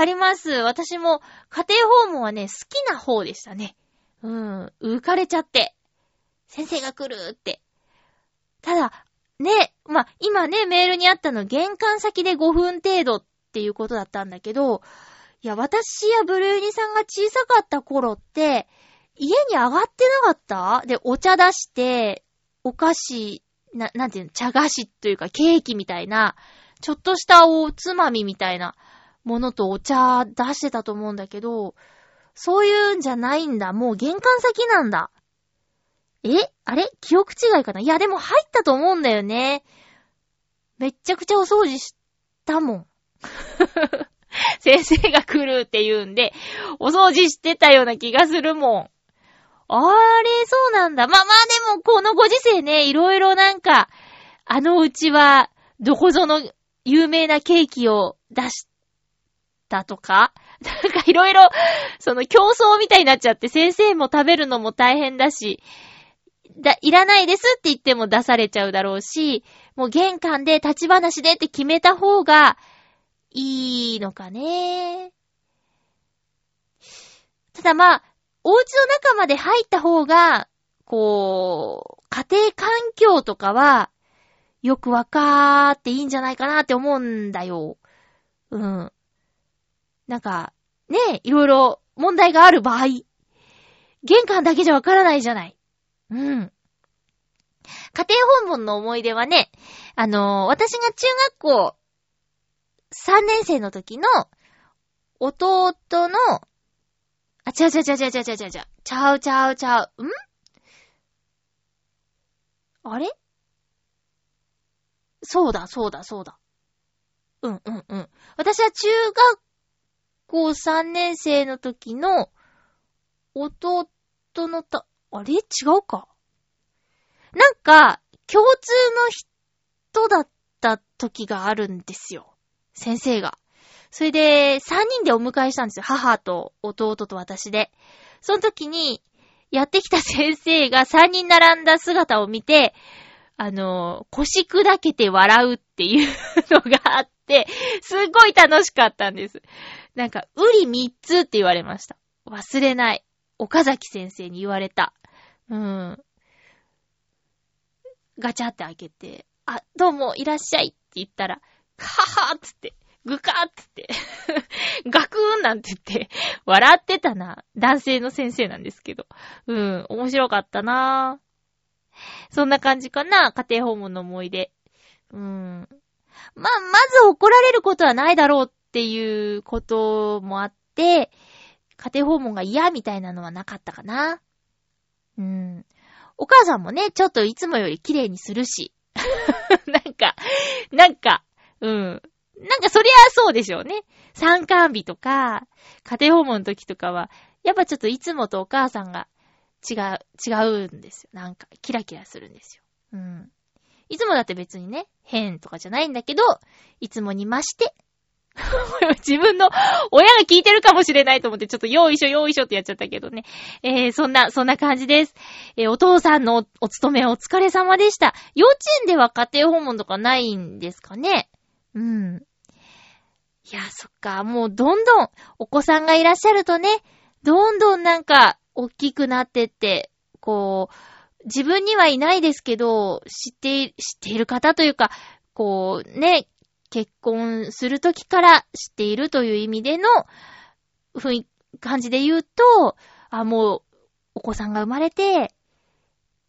私も家庭訪問はね、好きな方でしたね。浮かれちゃって。先生が来るって。ただ、ね、まあ、今ね、メールにあったの、玄関先で5分程度っていうことだったんだけど、いや、私やブルーニさんが小さかった頃って、家に上がってなかった？で、お茶出して、お菓子、なんていうの、茶菓子というか、ケーキみたいな、ちょっとしたおつまみみたいなものとお茶出してたと思うんだけど、そういうんじゃないんだ。もう玄関先なんだ。あれ？記憶違いかな？いや、でも入ったと思うんだよね。めっちゃくちゃお掃除したもん。先生が来るって言うんで、お掃除してたような気がするもん。あれ、そうなんだ。まあ、でも、このご時世ね、いろいろなんか、うちは、どこぞの有名なケーキを出したとか、なんかいろいろその競争みたいになっちゃって、先生も食べるのも大変だし、いらないですって言っても出されちゃうだろうし、もう玄関で立ち話でって決めた方がいいのかね。ただまあ、お家の中まで入った方が、こう、家庭環境とかはよくわかっていいんじゃないかなって思うんだよ。うん。なんか、ねえ、いろいろ問題がある場合、玄関だけじゃわからないじゃない。うん。家庭訪問の思い出はね、私が中学校3年生の時の弟の、あ、ちゃう。ん？あれ？そうだ。うん。私は中学校3年生の時の弟のあれ？違うか。なんか、共通の人だった時があるんですよ。先生が。それで、3人でお迎えしたんですよ。母と弟と私で。その時に、やってきた先生が3人並んだ姿を見て、腰砕けて笑うっていうのがあって、すっごい楽しかったんです。なんか、うり3つって言われました。忘れない。岡崎先生に言われた。うん。ガチャって開けて、あ、どうもいらっしゃいって言ったら、ははっつって、ぐかーっつって、ガクーンなんて言って、笑ってたな。男性の先生なんですけど。うん、面白かったな。そんな感じかな、家庭訪問の思い出。うん。まず怒られることはないだろうっていうこともあって、家庭訪問が嫌みたいなのはなかったかな。うん。お母さんもね、ちょっといつもより綺麗にするし。なんか、うん。なんかそりゃそうでしょうね。参観日とか、家庭訪問の時とかは、やっぱちょっといつもとお母さんが違うんですよ。なんか、キラキラするんですよ。うん。いつもだって別にね、変とかじゃないんだけど、いつもに増して、自分の親が聞いてるかもしれないと思ってちょっとよいしょってやっちゃったけどね。そんな感じです。お父さんのお勤めお疲れ様でした。幼稚園では家庭訪問とかないんですかね。うん。いや、そっか。もうどんどんお子さんがいらっしゃるとね、どんどんなんか大きくなってって、こう、自分にはいないですけど、知っている方というか、こうね、結婚するときから知っているという意味での感じで言うと、あ、もうお子さんが生まれて、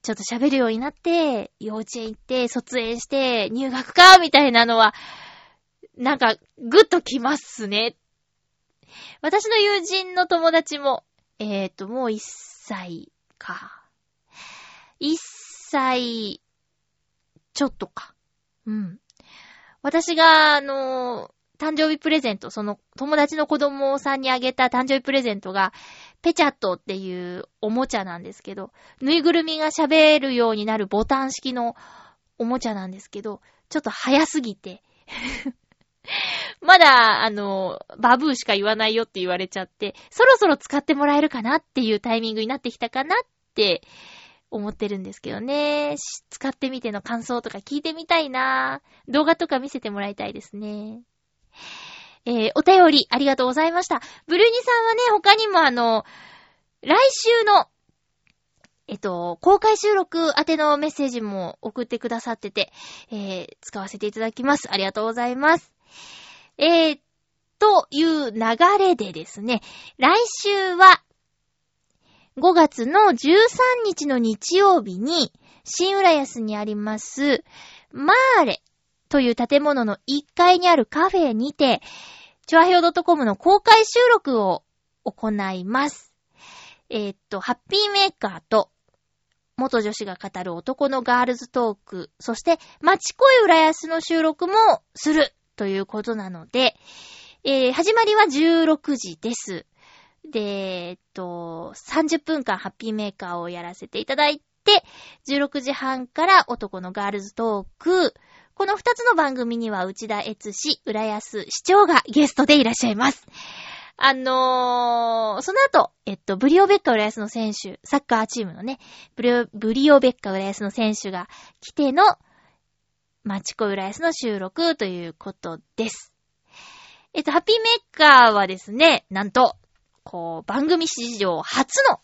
ちょっと喋るようになって、幼稚園行って、卒園して、入学か、みたいなのは、なんか、ぐっときますね。私の友人の友達も、もう1歳か。1歳、ちょっとか。うん。私が、誕生日プレゼント、その友達の子供さんにあげた誕生日プレゼントが、ペチャットっていうおもちゃなんですけど、ぬいぐるみが喋るようになるボタン式のおもちゃなんですけど、ちょっと早すぎて。まだ、バブーしか言わないよって言われちゃって、そろそろ使ってもらえるかなっていうタイミングになってきたかなって思ってるんですけどね。使ってみての感想とか聞いてみたいな。動画とか見せてもらいたいですね。お便りありがとうございました。ブルーニさんはね、他にも来週の、公開収録宛てのメッセージも送ってくださってて、使わせていただきます。ありがとうございます。という流れでですね、来週は、5月の13日の日曜日に、新浦安にあります、マーレ、という建物の1階にあるカフェにて、チョアヘオ .com の公開収録を行います。ハッピーメーカーと、元女子が語る男のガールズトーク、そして、町恋浦安の収録もするということなので、始まりは16時です。で、30分間ハッピーメーカーをやらせていただいて、16時半から男のガールズトーク、この2つの番組には内田悦氏、浦安市長がゲストでいらっしゃいます。その後、ブリオベッカ浦安の選手、サッカーチームのね、ブリオベッカ浦安の選手が来ての、マチコ浦安の収録ということです。ハッピーメーカーはですね、なんと、番組史上初の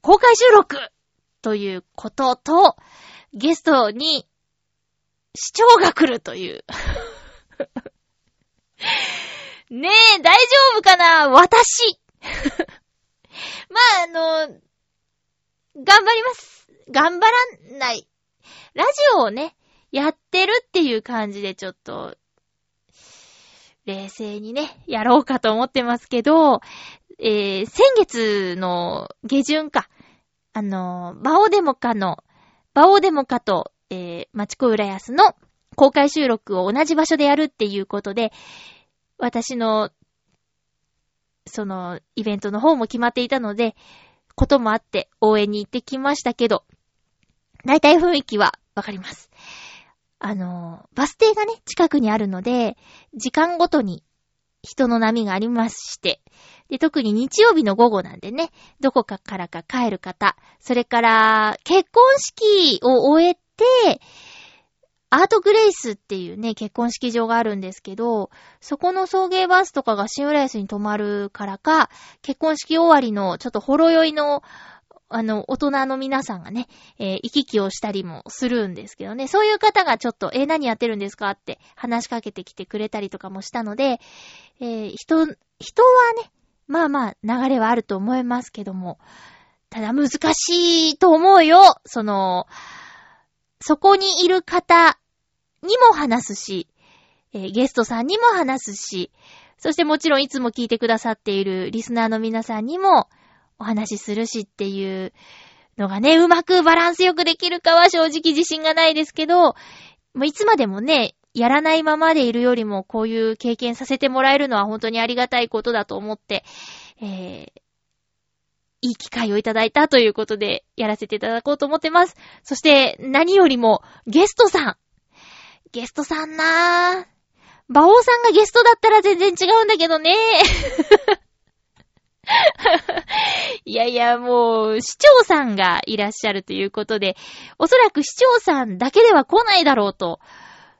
公開収録ということと、ゲストに市長が来るという。ねえ、大丈夫かな私。まあ、頑張ります。頑張らない。ラジオをね、やってるっていう感じでちょっと、冷静にね、やろうかと思ってますけど、先月の下旬か、バオデモカと、町子浦安の公開収録を同じ場所でやるっていうことで、私の、その、イベントの方も決まっていたので、こともあって応援に行ってきましたけど、大体雰囲気はわかります。バス停がね、近くにあるので、時間ごとに人の波がありまして、で、特に日曜日の午後なんでね、どこかからか帰る方、それから、結婚式を終えて、アートグレイスっていうね、結婚式場があるんですけど、そこの送迎バスとかが新浦安に泊まるからか、結婚式終わりのちょっとほろ酔いの、大人の皆さんがね、行き来をしたりもするんですけどね、そういう方がちょっと、何やってるんですかって話しかけてきてくれたりとかもしたので、人はね、まあまあ流れはあると思いますけども、ただ難しいと思うよ。そこにいる方、にも話すし、ゲストさんにも話すし、そしてもちろんいつも聞いてくださっているリスナーの皆さんにもお話しするしっていうのがね、うまくバランスよくできるかは正直自信がないですけど、いつまでもね、やらないままでいるよりもこういう経験させてもらえるのは本当にありがたいことだと思って、いい機会をいただいたということでやらせていただこうと思ってます。そして何よりもゲストさんなぁ。馬王さんがゲストだったら全然違うんだけどね。いやいや、もう、市長さんがいらっしゃるということで、おそらく市長さんだけでは来ないだろうと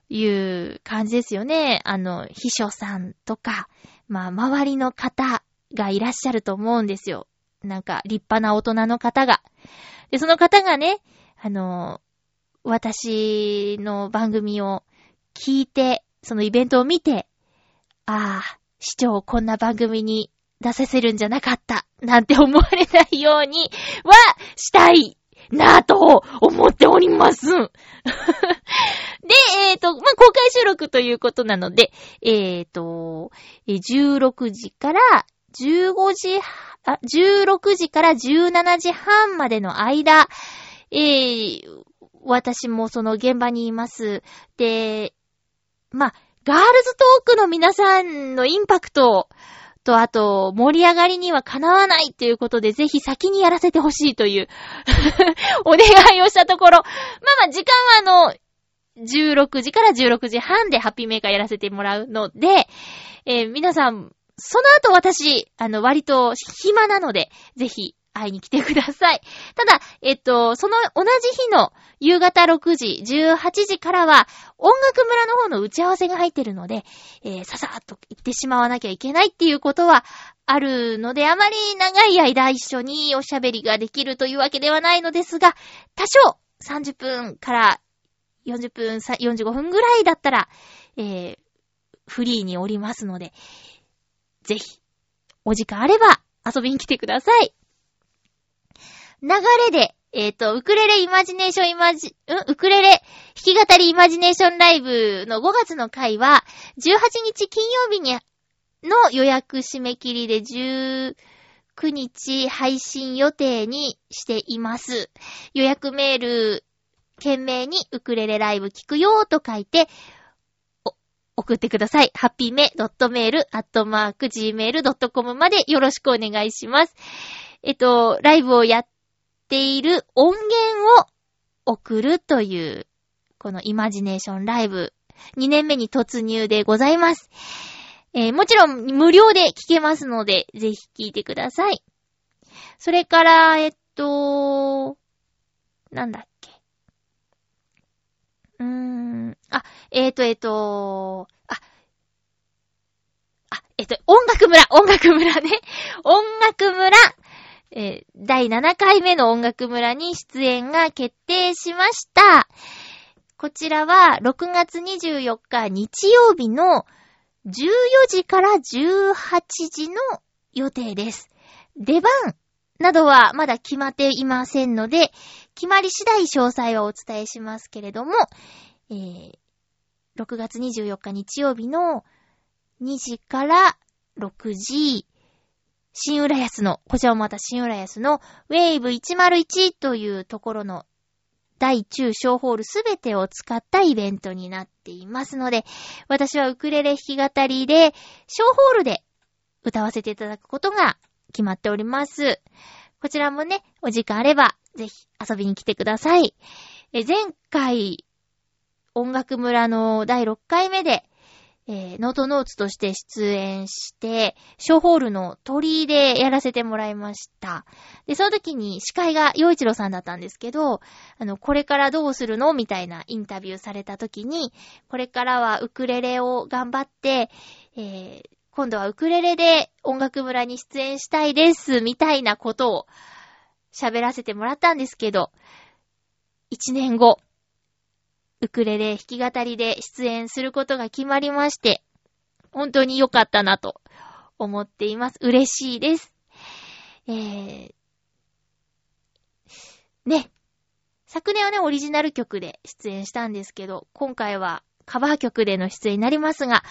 いう感じですよね。秘書さんとか、まあ、周りの方がいらっしゃると思うんですよ。なんか、立派な大人の方が。で、その方がね、私の番組を聞いて、そのイベントを見て、ああ、市長をこんな番組に出させるんじゃなかった、なんて思われないようにはしたいなぁと思っております。で、まあ、公開収録ということなので、16時から15時、16時から17時半までの間、私もその現場にいます。で、まあ、ガールズトークの皆さんのインパクトと、あと、盛り上がりにはかなわないということで、ぜひ先にやらせてほしいという、お願いをしたところ、まあ、時間は16時から16時半でハッピーメーカーやらせてもらうので、皆さん、その後私、割と暇なので、ぜひ、会いに来てください。ただ、その同じ日の夕方6時、18時からは音楽村の方の打ち合わせが入ってるので、ささっと行ってしまわなきゃいけないっていうことはあるので、あまり長い間一緒におしゃべりができるというわけではないのですが、多少30分から40分、45分ぐらいだったら、フリーにおりますので、ぜひ、お時間あれば遊びに来てください。流れで、ウクレレイマジネーションウクレレ弾き語りイマジネーションライブの5月の回は、18日金曜日にの予約締め切りで19日配信予定にしています。予約メール、件名にウクレレライブ聞くよーと書いて、送ってください。happyme.mail@gmail.com までよろしくお願いします。ライブをやっている音源を送るというこのイマジネーションライブ2年目に突入でございます。もちろん無料で聞けますので、ぜひ聞いてください。それから、なんだっけ。音楽村ね。音楽村、第7回目の音楽村に出演が決定しました。こちらは6月24日日曜日の14時から18時の予定です。出番などはまだ決まっていませんので、決まり次第詳細はお伝えしますけれども、6月24日日曜日の2時から6時、新浦安の、こちらもまた新浦安の Wave101 というところの大中小ホールすべてを使ったイベントになっていますので、私はウクレレ弾き語りで小ホールで歌わせていただくことが決まっております。こちらもね、お時間あればぜひ遊びに来てください。前回音楽村の第6回目で、ノートノーツとして出演して小ホールの鳥居でやらせてもらいました。で、その時に司会が陽一郎さんだったんですけど、これからどうするのみたいなインタビューされた時に、これからはウクレレを頑張って、今度はウクレレで音楽村に出演したいですみたいなことを喋らせてもらったんですけど、1年後ウクレレ弾き語りで出演することが決まりまして、本当に良かったなと思っています。嬉しいです。ね。昨年はね、オリジナル曲で出演したんですけど、今回はカバー曲での出演になりますが、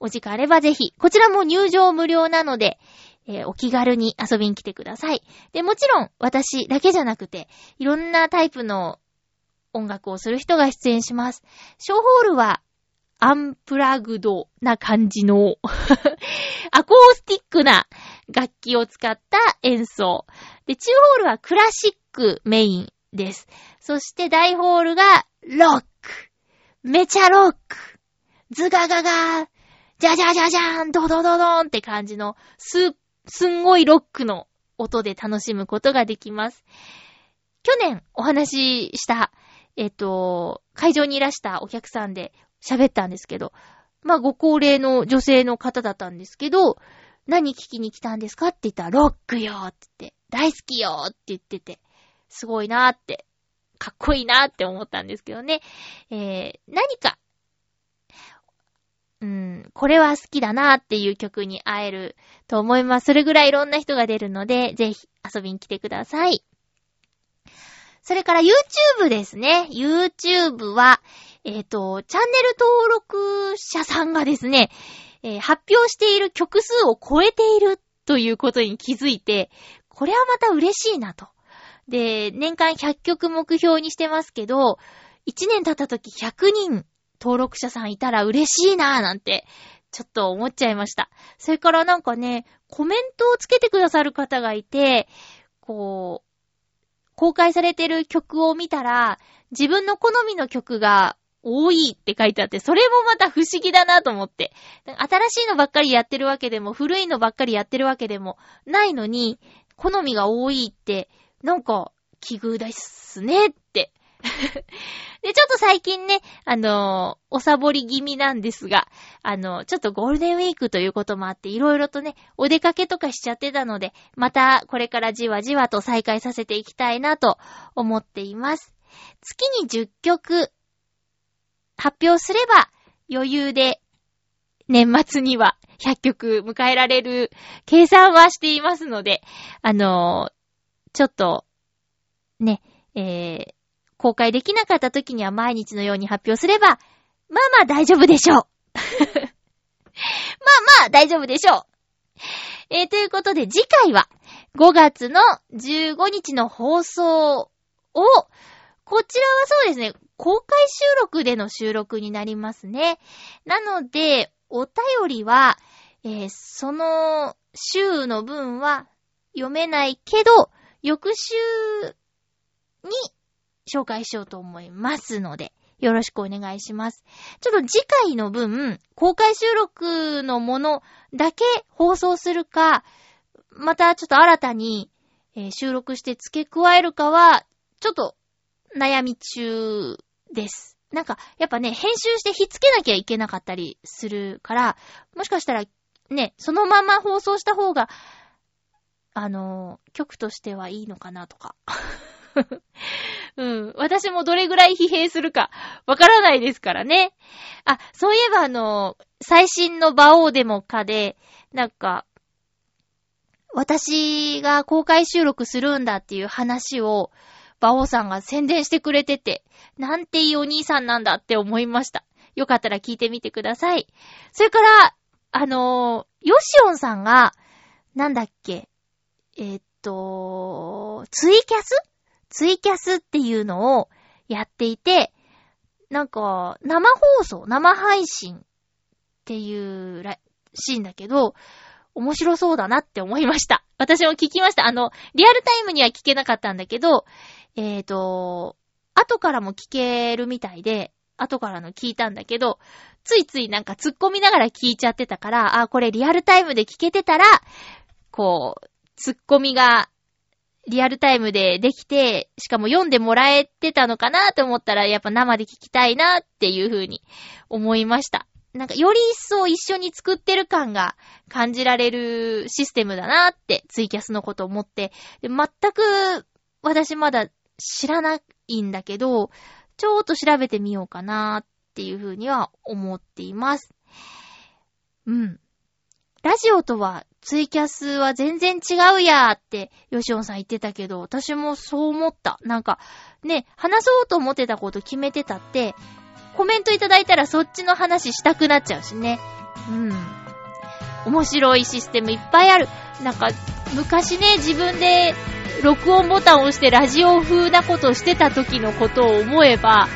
お時間あればぜひ、こちらも入場無料なので、お気軽に遊びに来てください。で、もちろん私だけじゃなくて、いろんなタイプの音楽をする人が出演します。ショーホールはアンプラグドな感じのアコースティックな楽器を使った演奏。で、中ホールはクラシックメインです。そして大ホールがロック。めちゃロック。ズガガガ、ジャジャジャジャーン、ドドドドーンって感じのすんごいロックの音で楽しむことができます。去年お話しした会場にいらしたお客さんで喋ったんですけど、まあご高齢の女性の方だったんですけど、何聞きに来たんですかって言ったら、ロックよって言って、大好きよって言ってて、すごいなーって、かっこいいなーって思ったんですけどね。何か、これは好きだなーっていう曲に会えると思います。それぐらいいろんな人が出るので、ぜひ遊びに来てください。それから YouTube ですね。YouTube は、チャンネル登録者さんがですね、発表している曲数を超えているということに気づいて、これはまた嬉しいなと。で、年間100曲目標にしてますけど、1年経った時100人登録者さんいたら嬉しいなぁなんて、ちょっと思っちゃいました。それからなんかね、コメントをつけてくださる方がいて、こう、公開されてる曲を見たら、自分の好みの曲が多いって書いてあって、それもまた不思議だなと思って。新しいのばっかりやってるわけでも、古いのばっかりやってるわけでもないのに、好みが多いって、なんか奇遇ですねって。で、ちょっと最近ね、おサボり気味なんですが、ちょっとゴールデンウィークということもあって、いろいろとね、お出かけとかしちゃってたので、またこれからじわじわと再開させていきたいなと思っています。月に10曲発表すれば、余裕で年末には100曲迎えられる計算はしていますので、ちょっと、ね、公開できなかった時には毎日のように発表すれば、まあまあ大丈夫でしょう。まあまあ大丈夫でしょう。ということで次回は5月の15日の放送を、こちらはそうですね、公開収録での収録になりますね。なので、お便りは、その週の分は読めないけど、翌週に紹介しようと思いますので、よろしくお願いします。ちょっと次回の分、公開収録のものだけ放送するか、またちょっと新たに、収録して付け加えるかは、ちょっと悩み中です。なんか、やっぱね、編集してひっつけなきゃいけなかったりするから、もしかしたらね、そのまま放送した方が、曲としてはいいのかなとか。うん。私もどれぐらい疲弊するか、わからないですからね。あ、そういえば最新の馬王デモカで、なんか、私が公開収録するんだっていう話を、馬王さんが宣伝してくれてて、なんていいお兄さんなんだって思いました。よかったら聞いてみてください。それから、ヨシオンさんが、なんだっけ、ツイキャスっていうのをやっていて、なんか、生配信っていうシーンだけど、面白そうだなって思いました。私も聞きました。リアルタイムには聞けなかったんだけど、後からも聞けるみたいで、後からの聞いたんだけど、ついついなんか突っ込みながら聞いちゃってたから、あ、これリアルタイムで聞けてたら、こう、突っ込みが、リアルタイムでできて、しかも読んでもらえてたのかなと思ったら、やっぱ生で聞きたいなっていう風に思いました。なんかより一層一緒に作ってる感が感じられるシステムだなってツイキャスのこと思って、で全く私まだ知らないんだけど、ちょっと調べてみようかなっていう風には思っています。うん。ラジオとはツイキャスは全然違うやーってよしおんさん言ってたけど、私もそう思った。なんかね、話そうと思ってたこと決めてたって、コメントいただいたらそっちの話したくなっちゃうしね。うん。面白いシステムいっぱいある。なんか昔ね、自分で録音ボタンを押してラジオ風なことをしてた時のことを思えば、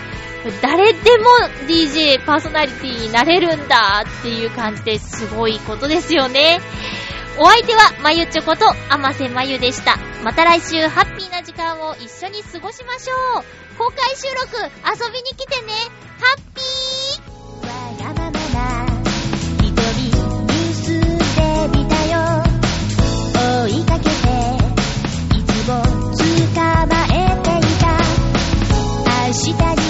誰でも DJ パーソナリティになれるんだっていう感じですごいことですよね。お相手はまゆちょことあませまゆでした。また来週ハッピーな時間を一緒に過ごしましょう。公開収録遊びに来てね。ハッピー。わがままな一人ニュースで見たよ。追いかけていつも捕まえていた。明日に